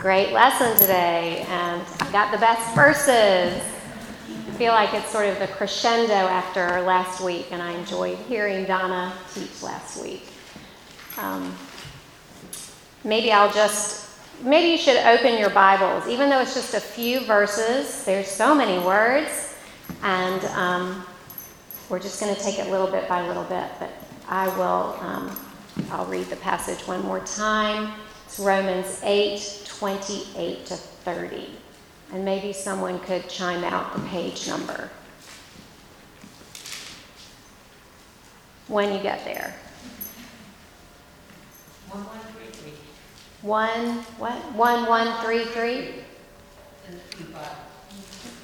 great lesson today, and I got the best verses. I feel like it's sort of the crescendo after last week, and I enjoyed hearing Donna teach last week. Maybe you should open your Bibles, even though it's just a few verses. There's so many words, and we're just going to take it little bit by little bit, but I'll read the passage one more time. It's Romans 8:28 to 30. And maybe someone could chime out the page number when you get there. 1133. 1133? In the pew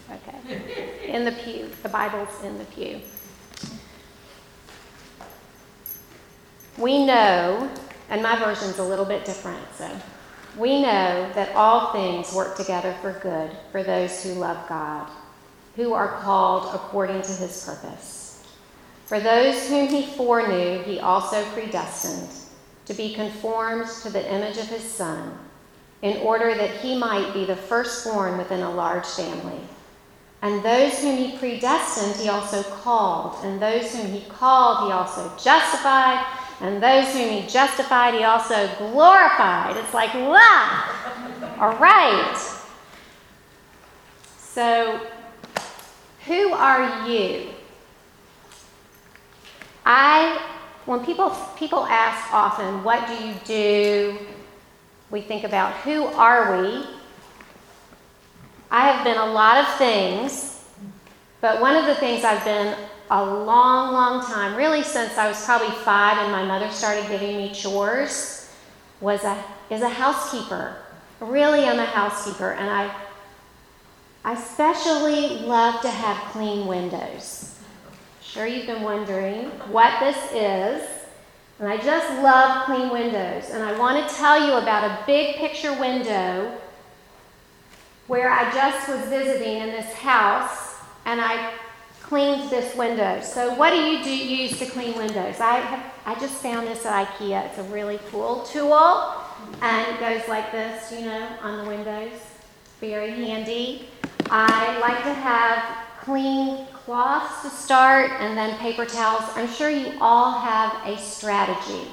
Bible. Okay. In the pew. The Bible's in the pew. We know, and my version's a little bit different, so we know that all things work together for good for those who love God, who are called according to his purpose. For those whom he foreknew, he also predestined to be conformed to the image of his Son, in order that he might be the firstborn within a large family. And those whom he predestined, he also called. And those whom he called, he also justified. And those whom he justified, he also glorified. It's like, wow! All right. So, who are you? When people ask often, what do you do? We think about, who are we? I have been a lot of things, but one of the things I've been a long, long time, really since I was probably 5 and my mother started giving me chores, is a housekeeper. I really am a housekeeper, and I especially love to have clean windows. I'm sure you've been wondering what this is, and I just love clean windows, and I want to tell you about a big picture window where I just was visiting in this house, and I cleaned this window. So what do you use to clean windows? I just found this at IKEA. It's a really cool tool, and it goes like this, on the windows. Very handy. I like to have clean cloths to start, and then paper towels. I'm sure you all have a strategy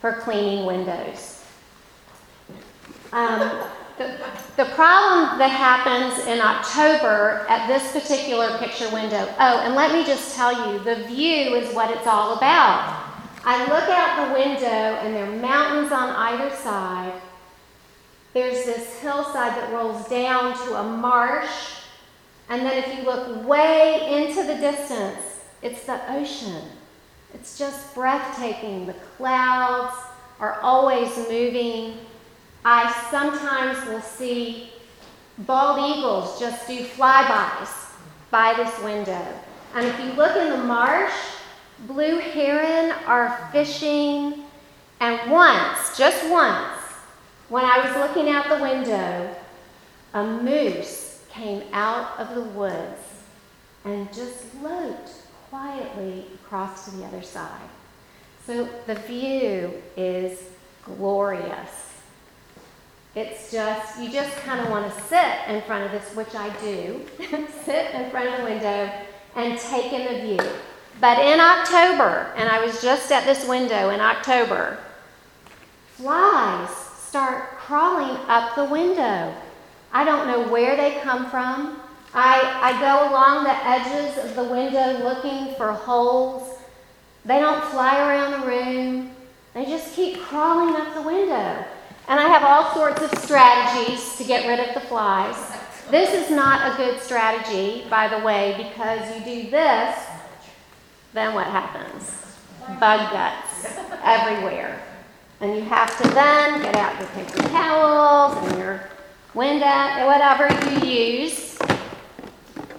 for cleaning windows. The problem that happens in October at this particular picture window, and let me just tell you, the view is what it's all about. I look out the window, and there are mountains on either side. There's this hillside that rolls down to a marsh, and then if you look way into the distance, it's the ocean. It's just breathtaking. The clouds are always moving. I sometimes will see bald eagles just do flybys by this window. And if you look in the marsh, blue heron are fishing. And once, just once, when I was looking out the window, a moose came out of the woods and just loped quietly across to the other side. So the view is glorious. It's just, you just kind of want to sit in front of this, which I do, sit in front of the window and take in the view. But in October, and I was just at this window in October, flies start crawling up the window. I don't know where they come from. I go along the edges of the window looking for holes. They don't fly around the room. They just keep crawling up the window. And I have all sorts of strategies to get rid of the flies. This is not a good strategy, by the way, because you do this, then what happens? Bug guts everywhere. And you have to then get out your paper towels and your window, whatever you use.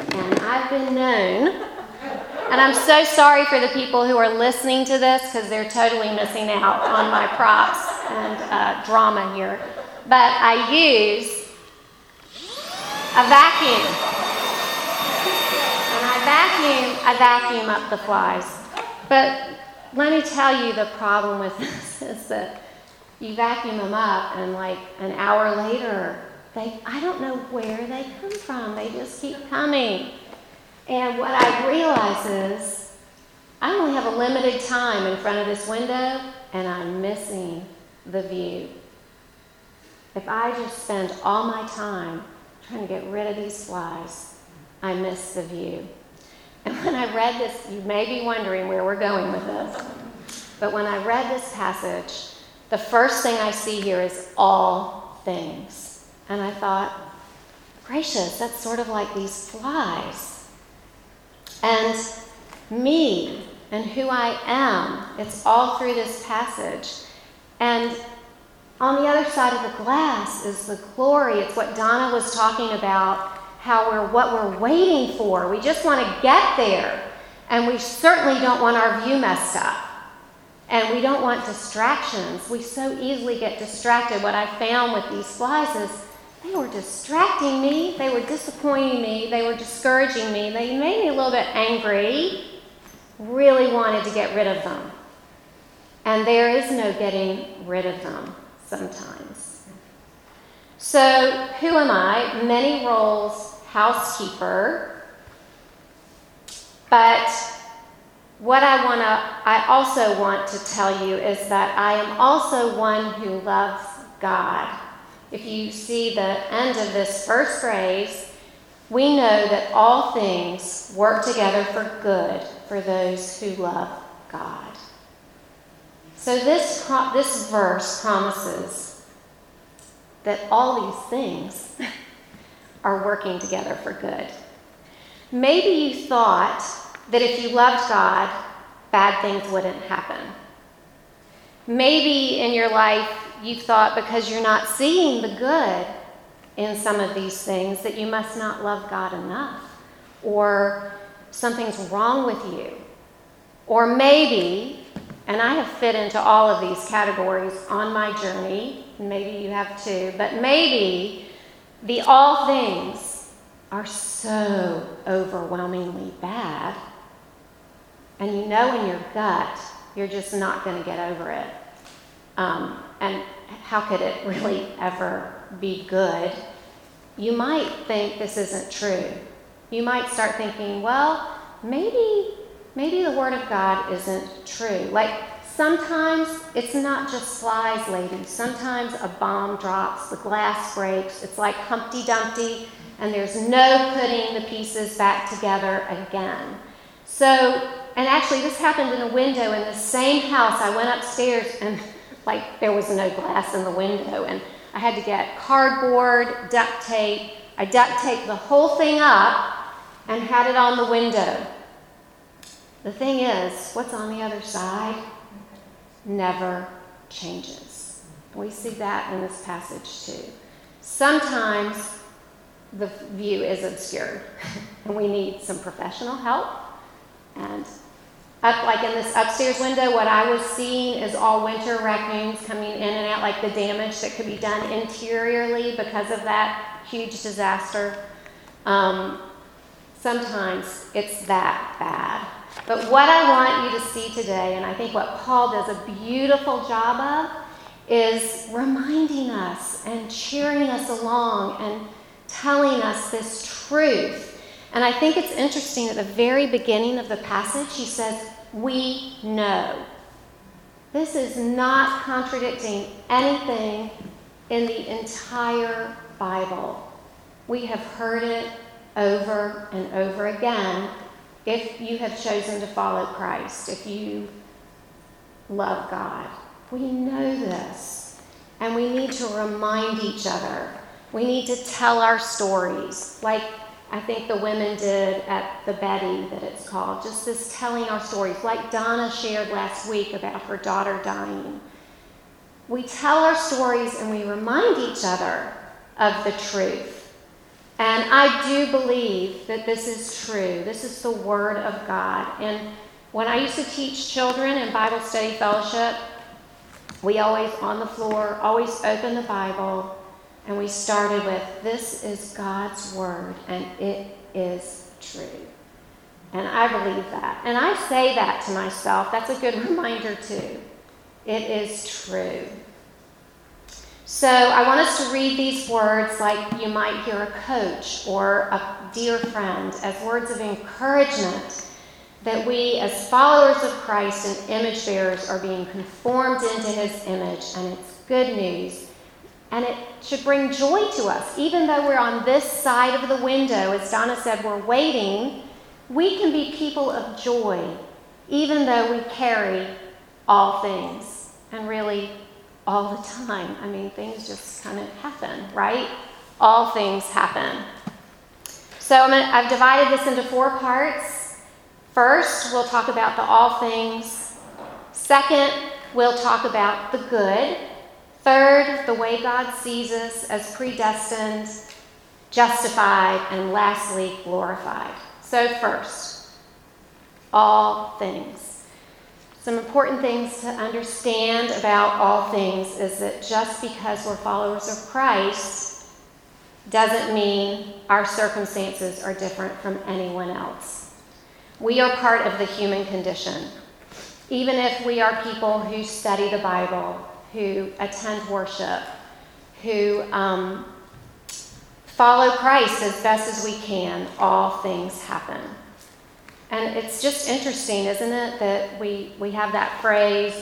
And I've been known, and I'm so sorry for the people who are listening to this because they're totally missing out on my props and drama here. But I use a vacuum. And I vacuum up the flies. But let me tell you the problem with this is that You vacuum them up, and like an hour later, I don't know where they come from. They just keep coming. And what I realize is I only have a limited time in front of this window, and I'm missing the view. If I just spend all my time trying to get rid of these flies, I miss the view. And when I read this, you may be wondering where we're going with this, but when I read this passage, the first thing I see here is all things. And I thought, gracious, that's sort of like these flies. And me and who I am, it's all through this passage. And on the other side of the glass is the glory. It's what Donna was talking about, what we're waiting for. We just want to get there. And we certainly don't want our view messed up. And we don't want distractions. We so easily get distracted. What I found with these flies is they were distracting me. They were disappointing me. They were discouraging me. They made me a little bit angry. Really wanted to get rid of them. And there is no getting rid of them sometimes. So who am I? Many roles, housekeeper. But what I also want to tell you is that I am also one who loves God. If you see the end of this first phrase, we know that all things work together for good for those who love God. So this verse promises that all these things are working together for good. Maybe you thought that if you loved God, bad things wouldn't happen. Maybe in your life you thought because you're not seeing the good in some of these things that you must not love God enough, or something's wrong with you. Or maybe, and I have fit into all of these categories on my journey, maybe you have too, but maybe the all things are so overwhelmingly bad, and you know in your gut you're just not going to get over it. And how could it really ever be good? You might think this isn't true. You might start thinking, well, maybe the Word of God isn't true. Like, sometimes it's not just flies, ladies. Sometimes a bomb drops, the glass breaks. It's like Humpty Dumpty, and there's no putting the pieces back together again. So, and actually this happened in a window in the same house. I went upstairs, and there was no glass in the window, and I had to get cardboard, duct tape. I duct taped the whole thing up and had it on the window. The thing is, what's on the other side never changes. We see that in this passage too. Sometimes the view is obscured, and we need some professional help. And like in this upstairs window, what I was seeing is all winter raccoons coming in and out, like the damage that could be done interiorly because of that huge disaster. Sometimes it's that bad. But what I want you to see today, and I think what Paul does a beautiful job of, is reminding us and cheering us along and telling us this truth. And I think it's interesting at the very beginning of the passage, he says, we know. This is not contradicting anything in the entire Bible. We have heard it over and over again. If you have chosen to follow Christ, if you love God, we know this. And we need to remind each other. We need to tell our stories, like I think the women did at the Betty that it's called, just this telling our stories, like Donna shared last week about her daughter dying. We tell our stories and we remind each other of the truth. And I do believe that this is true. This is the Word of God. And when I used to teach children in Bible study fellowship, we always, on the floor, always opened the Bible, and we started with, this is God's Word, and it is true. And I believe that. And I say that to myself. That's a good reminder, too. It is true. So I want us to read these words like you might hear a coach or a dear friend, as words of encouragement that we as followers of Christ and image bearers are being conformed into his image, and it's good news. And it should bring joy to us. Even though we're on this side of the window, as Donna said, we're waiting, we can be people of joy, even though we carry all things. And really, all the time. I mean, things just kind of happen, right? All things happen. So I've divided this into four parts. First, we'll talk about the all things. Second, we'll talk about the good. Third, the way God sees us as predestined, justified, and lastly, glorified. So first, all things. Some important things to understand about all things is that just because we're followers of Christ doesn't mean our circumstances are different from anyone else. We are part of the human condition. Even if we are people who study the Bible, who attend worship, who follow Christ as best as we can, all things happen. And it's just interesting, isn't it, that we have that phrase,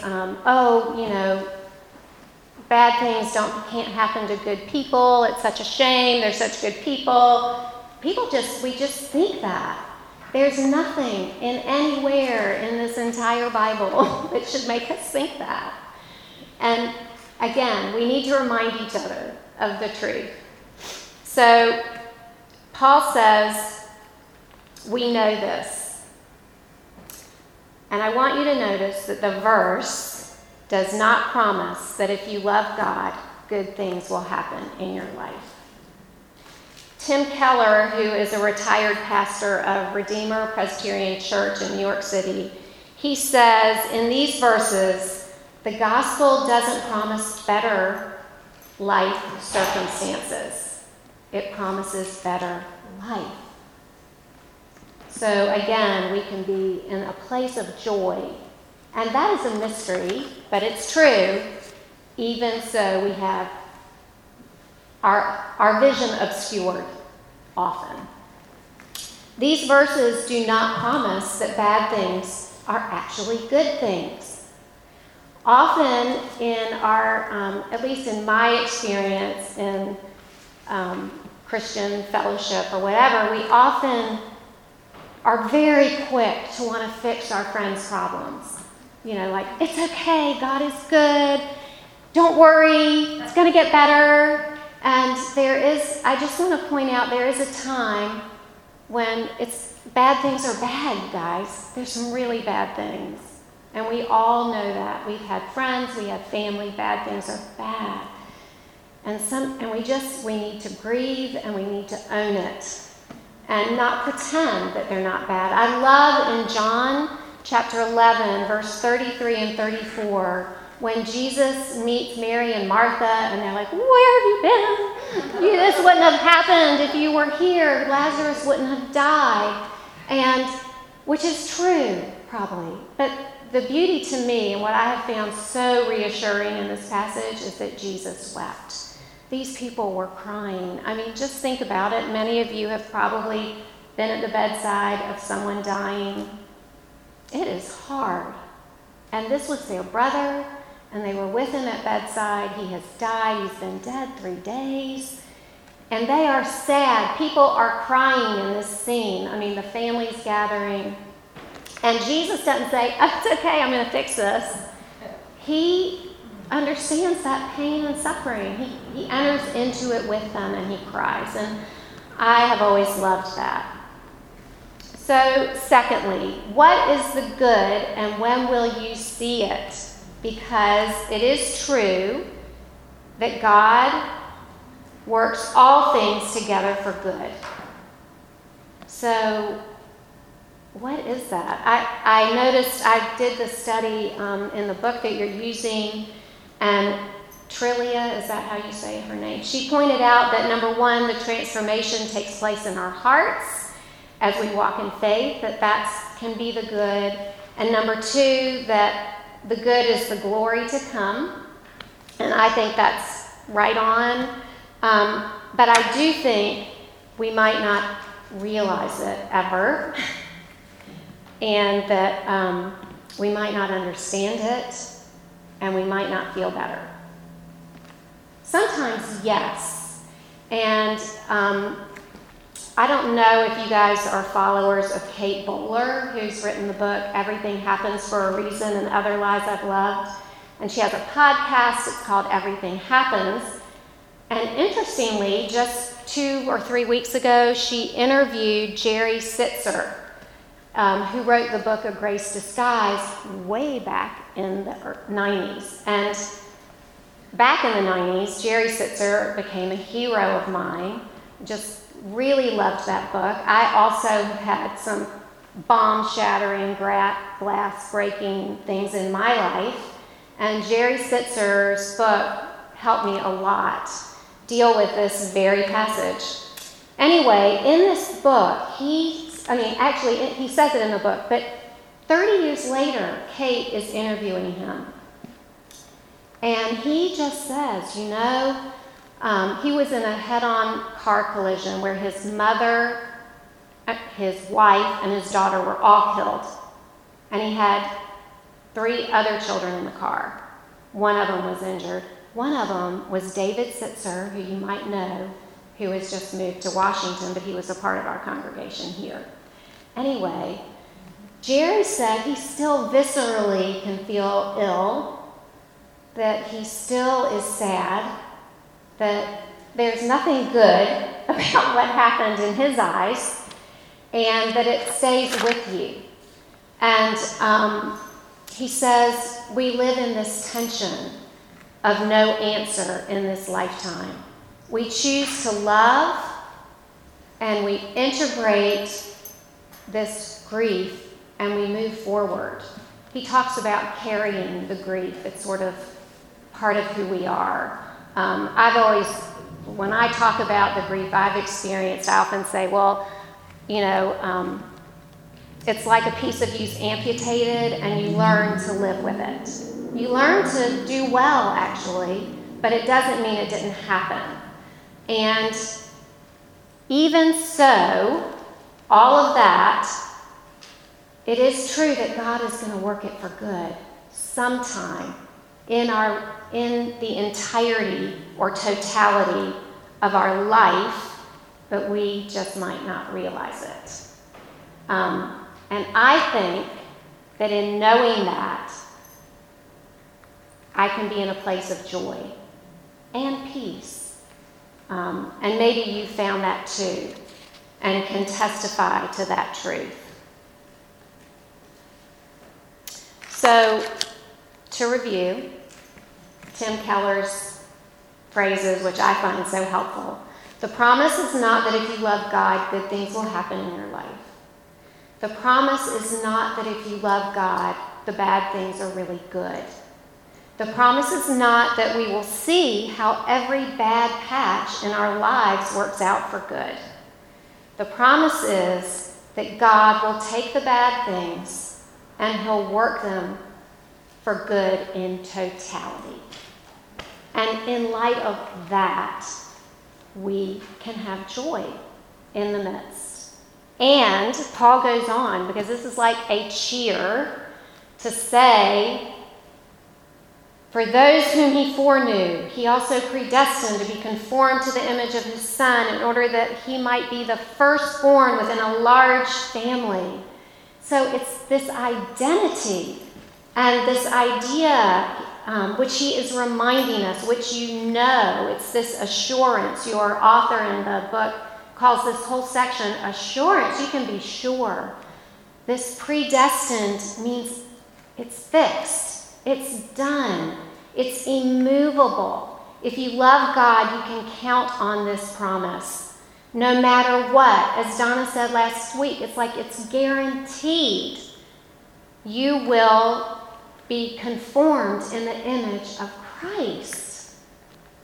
bad things can't happen to good people. It's such a shame. They're such good people. We just think that. There's nothing in anywhere in this entire Bible that should make us think that. And again, we need to remind each other of the truth. So Paul says, we know this. And I want you to notice that the verse does not promise that if you love God, good things will happen in your life. Tim Keller, who is a retired pastor of Redeemer Presbyterian Church in New York City, he says in these verses, the gospel doesn't promise better life circumstances. It promises better life. So again, we can be in a place of joy. And that is a mystery, but it's true. Even so, we have our vision obscured often. These verses do not promise that bad things are actually good things. Often in our, at least in my experience in Christian fellowship or whatever, we often are very quick to want to fix our friends' problems. You know, like, it's okay, God is good, don't worry, it's going to get better. And I just want to point out, there is a time when bad things are bad, guys. There's some really bad things. And we all know that. We've had friends, we have family, bad things are bad. And we need to grieve and we need to own it and not pretend that they're not bad. I love in John chapter 11, verse 33 and 34, when Jesus meets Mary and Martha and they're like, where have you been? This wouldn't have happened if you were here. Lazarus wouldn't have died. And which is true, probably. But the beauty to me, and what I have found so reassuring in this passage, is that Jesus wept. These people were crying. I mean, just think about it. Many of you have probably been at the bedside of someone dying. It is hard. And this was their brother, and they were with him at bedside. He has died. He's been dead 3 days. And they are sad. People are crying in this scene. I mean, the family's gathering. And Jesus doesn't say, oh, it's okay, I'm going to fix this. He understands that pain and suffering. He enters into it with them and he cries. And I have always loved that. So secondly, what is the good and when will you see it? Because it is true that God works all things together for good. So what is that? I noticed I did the study in the book that you're using, and Trillia, is that how you say her name? She pointed out that, number one, the transformation takes place in our hearts as we walk in faith, that can be the good. And number two, that the good is the glory to come. And I think that's right on. But I do think we might not realize it ever, and that we might not understand it, and we might not feel better. Sometimes, yes. And I don't know if you guys are followers of Kate Bowler, who's written the book, Everything Happens for a Reason and Other Lies I've Loved. And she has a podcast. It's called Everything Happens. And interestingly, just 2 or 3 weeks ago, she interviewed Jerry Sitzer, who wrote the book, A Grace Disguised, way back in the 90s. And back in the 90s, Jerry Sitzer became a hero of mine. Just really loved that book. I also had some bomb-shattering, glass-breaking things in my life. And Jerry Sitzer's book helped me a lot deal with this very passage. Anyway, in this book, he says it in the book, but 30 years later, Kate is interviewing him. And he just says, he was in a head-on car collision where his mother, his wife, and his daughter were all killed. And he had 3 other children in the car. One of them was injured. One of them was David Sitzer, who you might know, who has just moved to Washington, but he was a part of our congregation here. Anyway, Jerry said he still viscerally can feel ill, that he still is sad, that there's nothing good about what happened in his eyes, and that it stays with you. And he says, we live in this tension of no answer in this lifetime. We choose to love, and we integrate this grief, and we move forward. He talks about carrying the grief. It's sort of part of who we are. When I talk about the grief I've experienced, I often say, it's like a piece of you's amputated, and you learn to live with it. You learn to do well, actually, but it doesn't mean it didn't happen. And even so, all of that, it is true that God is going to work it for good sometime in the entirety or totality of our life, but we just might not realize it. And I think that in knowing that, I can be in a place of joy and peace. And maybe you found that too and can testify to that truth. So, to review, Tim Keller's phrases, which I find so helpful. The promise is not that if you love God, good things will happen in your life. The promise is not that if you love God, the bad things are really good. The promise is not that we will see how every bad patch in our lives works out for good. The promise is that God will take the bad things and he'll work them for good in totality. And in light of that, we can have joy in the midst. And Paul goes on, because this is like a cheer, to say, for those whom he foreknew, he also predestined to be conformed to the image of his Son in order that he might be the firstborn within a large family. So it's this identity and this idea which he is reminding us, which it's this assurance. Your author in the book calls this whole section assurance. You can be sure. This predestined means it's fixed. It's done. It's immovable. If you love God, you can count on this promise. No matter what, as Donna said last week, it's like it's guaranteed. You will be conformed in the image of Christ.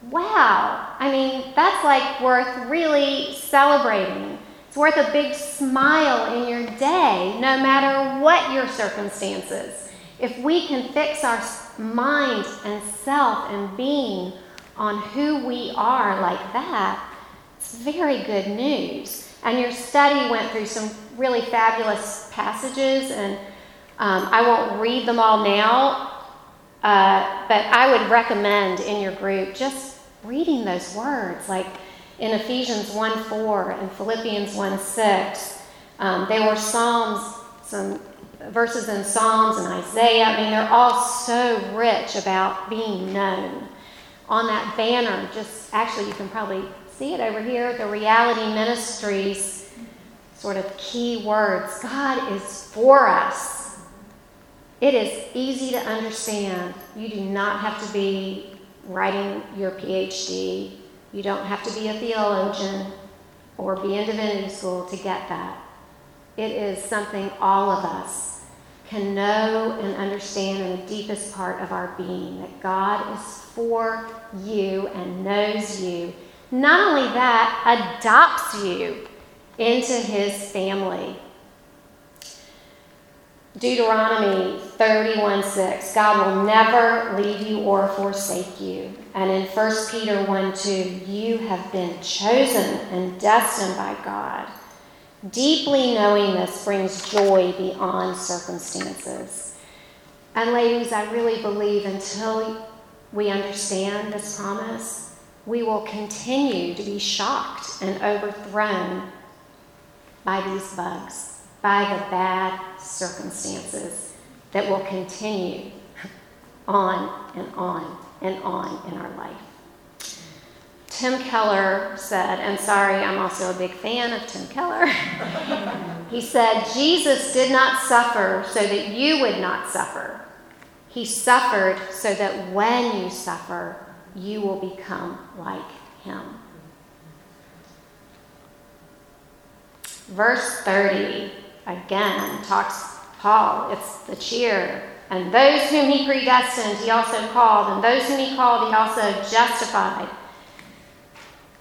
Wow. I mean, that's like worth really celebrating. It's worth a big smile in your day, no matter what your circumstances. If we can fix our mind and self and being on who we are like that, it's very good news. And your study went through some really fabulous passages, and I won't read them all now, but I would recommend in your group just reading those words, like in Ephesians 1:4 and Philippians 1:6. There were Psalms, some verses in Psalms and Isaiah. I mean, they're all so rich about being known. On that banner, just actually you can probably see it over here, the Reality Ministries, sort of key words. God is for us. It is easy to understand. You do not have to be writing your PhD. You don't have to be a theologian or be in divinity school to get that. It is something all of us can know and understand in the deepest part of our being, that God is for you and knows you. Not only that, adopts you into his family. Deuteronomy 31:6, God will never leave you or forsake you. And in 1 Peter 1:2, you have been chosen and destined by God. Deeply knowing this brings joy beyond circumstances. And ladies, I really believe until we understand this promise, we will continue to be shocked and overthrown by these bugs, by the bad circumstances that will continue on and on and on in our life. Tim Keller said, and sorry, I'm also a big fan of Tim Keller. He said, Jesus did not suffer so that you would not suffer. He suffered so that when you suffer, you will become like him. Verse 30, again, talks Paul. It's the cheer. And those whom he predestined, he also called. And those whom he called, he also justified.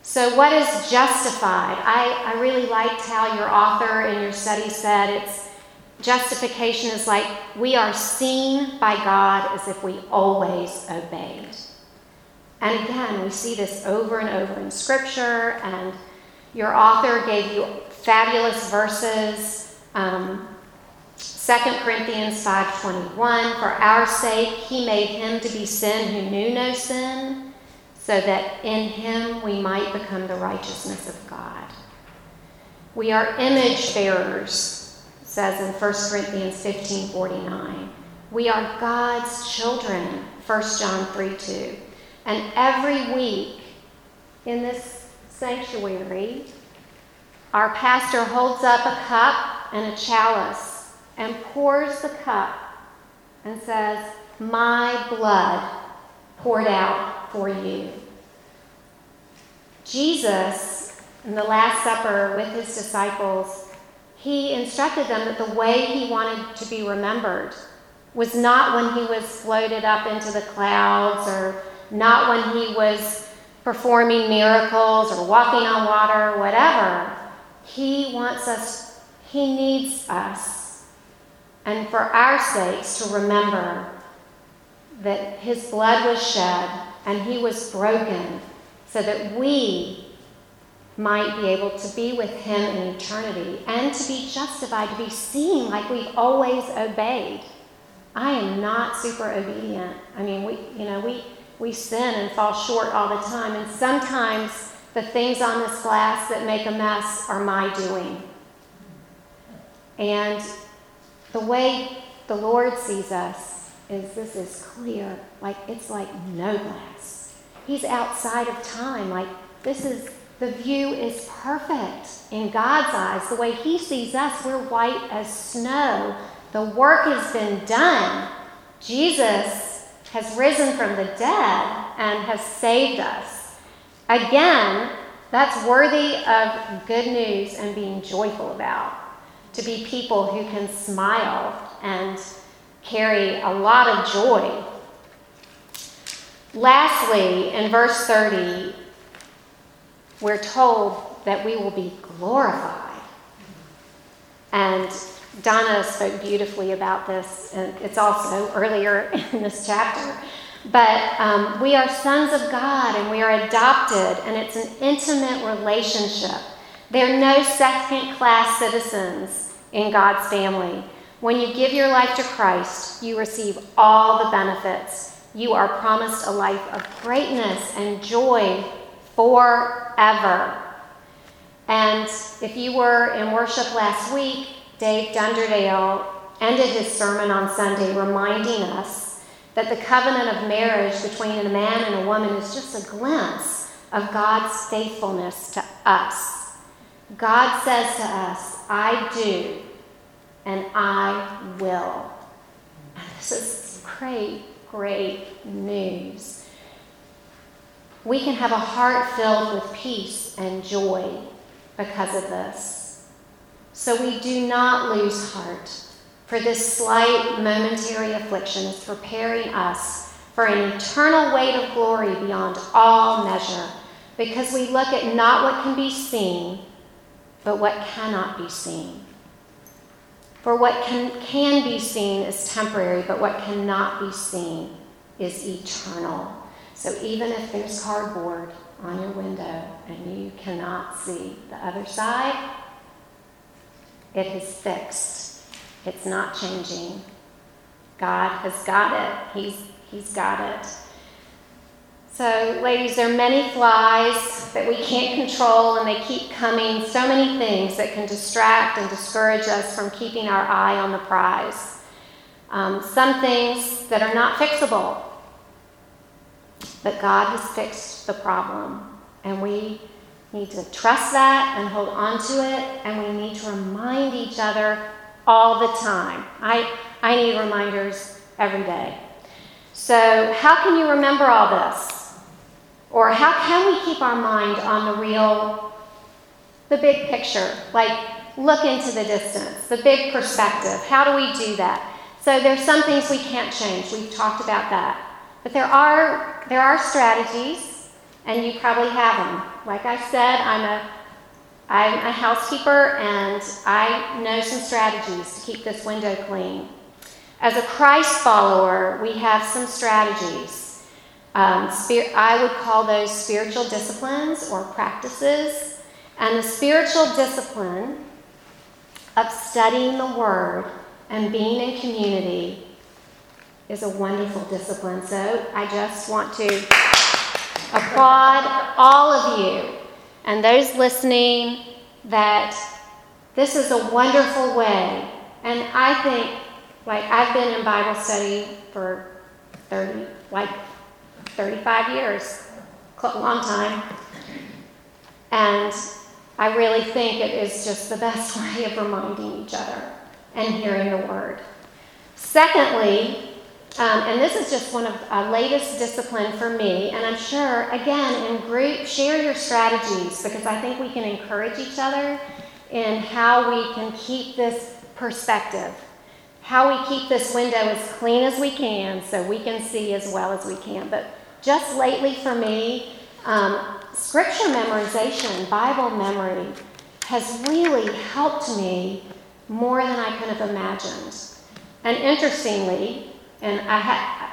So what is justified? I really liked how your author in your study said it's justification is like we are seen by God as if we always obeyed. And again, we see this over and over in Scripture, and your author gave you fabulous verses. 2 Corinthians 5:21, for our sake he made him to be sin who knew no sin, so that in him we might become the righteousness of God. We are image bearers, it says in 1 Corinthians 15:49. We are God's children, 1 John 3:2. And every week in this sanctuary, our pastor holds up a cup and a chalice and pours the cup and says, my blood poured out for you. Jesus, in the Last Supper with his disciples, he instructed them that the way he wanted to be remembered was not when he was floated up into the clouds, or not when he was performing miracles or walking on water, whatever. He wants us, he needs us, and for our sakes to remember that his blood was shed and he was broken so that we might be able to be with him in eternity and to be justified, to be seen like we've always obeyed. I am not super obedient. I mean, we sin and fall short all the time. And sometimes the things on this glass that make a mess are my doing. And the way the Lord sees us is this is clear, like it's like no glass. He's outside of time, like this is, the view is perfect in God's eyes. The way he sees us, we're white as snow. The work has been done. Jesus has risen from the dead and has saved us. Again, that's worthy of good news and being joyful about, to be people who can smile and carry a lot of joy. Lastly, in verse 30, we're told that we will be glorified. And Donna spoke beautifully about this, and it's also earlier in this chapter. But we are sons of God, and we are adopted, and it's an intimate relationship. There are no second-class citizens in God's family. When you give your life to Christ, you receive all the benefits. You are promised a life of greatness and joy forever. And if you were in worship last week, Dave Dunderdale ended his sermon on Sunday reminding us that the covenant of marriage between a man and a woman is just a glimpse of God's faithfulness to us. God says to us, I do, and I will. And this is great, great news. We can have a heart filled with peace and joy because of this. So we do not lose heart, for this slight momentary affliction is preparing us for an eternal weight of glory beyond all measure, because we look at not what can be seen, but what cannot be seen. For what can be seen is temporary, but what cannot be seen is eternal. So even if there's cardboard on your window and you cannot see the other side, it is fixed. It's not changing. God has got it. He's got it. So, ladies, there are many flies that we can't control, and they keep coming. So many things that can distract and discourage us from keeping our eye on the prize. Some things that are not fixable. But God has fixed the problem, and we need to trust that and hold on to it, and we need to remind each other all the time. I need reminders every day. So how can you remember all this? Or how can we keep our mind on the big picture? Like, look into the distance, the big perspective. How do we do that? So there's some things we can't change. We've talked about that. But there are strategies, and you probably have them. Like I said, I'm a housekeeper, and I know some strategies to keep this window clean. As a Christ follower, we have some strategies. I would call those spiritual disciplines or practices. And the spiritual discipline of studying the Word and being in community is a wonderful discipline. So I just want to applaud all of you and those listening, that this is a wonderful way. And I think, I've been in Bible study for 35 years, a long time. And I really think it is just the best way of reminding each other and hearing the Word. Secondly, and this is just one of the latest discipline for me, and I'm sure, again, in group, share your strategies, because I think we can encourage each other in how we can keep this perspective, how we keep this window as clean as we can so we can see as well as we can. But just lately for me, scripture memorization, Bible memory, has really helped me more than I could have imagined. And interestingly, and I had,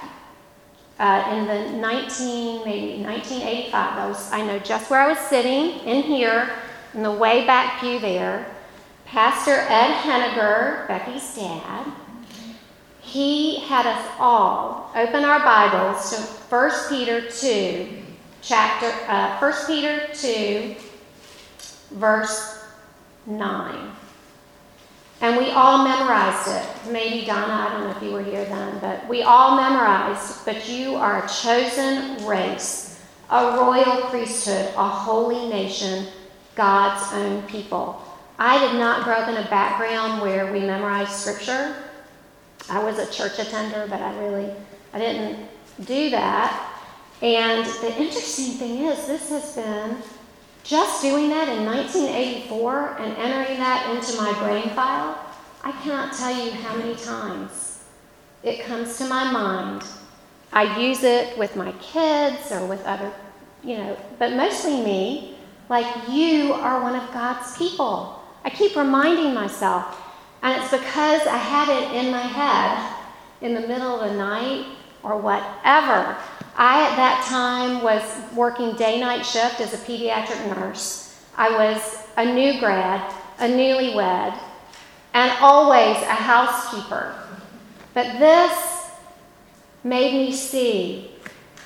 in the 1985, I know just where I was sitting, in here, in the way back pew there, Pastor Ed Henniger, Becky's dad, he had us all open our Bibles to 1 Peter 2, verse 9. And we all memorized it. Maybe, Donna, I don't know if you were here then, but we all memorized, but you are a chosen race, a royal priesthood, a holy nation, God's own people. I did not grow up in a background where we memorized scripture. I was a church attender, but I didn't do that. And the interesting thing is, this has been just doing that in 1984 and entering that into my brain file, I cannot tell you how many times it comes to my mind. I use it with my kids or with other, but mostly me. You are one of God's people. I keep reminding myself, and it's because I had it in my head in the middle of the night or whatever. I, at that time, was working day-night shift as a pediatric nurse. I was a new grad, a newlywed, and always a housekeeper. But this made me see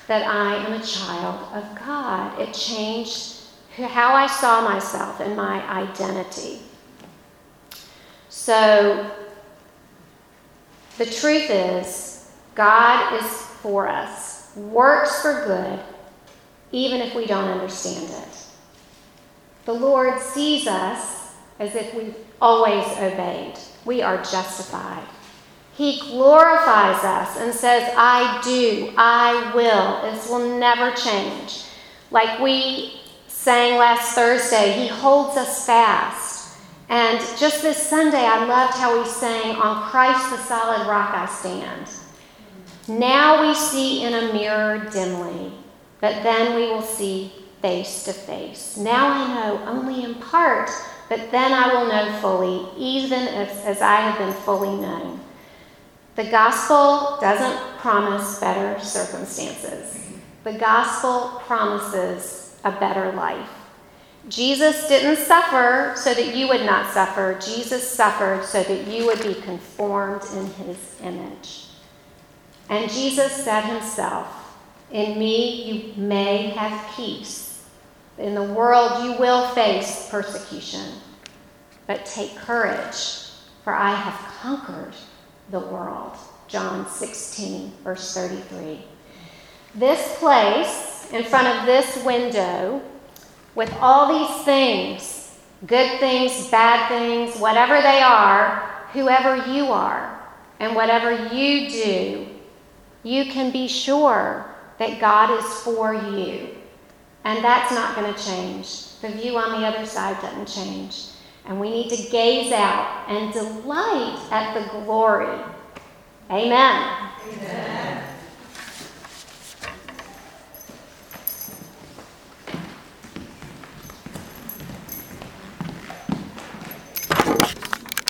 that I am a child of God. It changed how I saw myself and my identity. So the truth is, God is for us, works for good, even if we don't understand it. The Lord sees us as if we've always obeyed. We are justified. He glorifies us and says, I do, I will. This will never change. Like we sang last Thursday, He holds us fast. And just this Sunday, I loved how we sang, On Christ the Solid Rock I Stand. Now we see in a mirror dimly, but then we will see face to face. Now I know only in part, but then I will know fully, even as I have been fully known. The gospel doesn't promise better circumstances. The gospel promises a better life. Jesus didn't suffer so that you would not suffer. Jesus suffered so that you would be conformed in His image. And Jesus said Himself, in me you may have peace. In the world you will face persecution. But take courage, for I have conquered the world. John 16, verse 33. This place, in front of this window, with all these things, good things, bad things, whatever they are, whoever you are, and whatever you do, you can be sure that God is for you. And that's not going to change. The view on the other side doesn't change. And we need to gaze out and delight at the glory. Amen. Amen.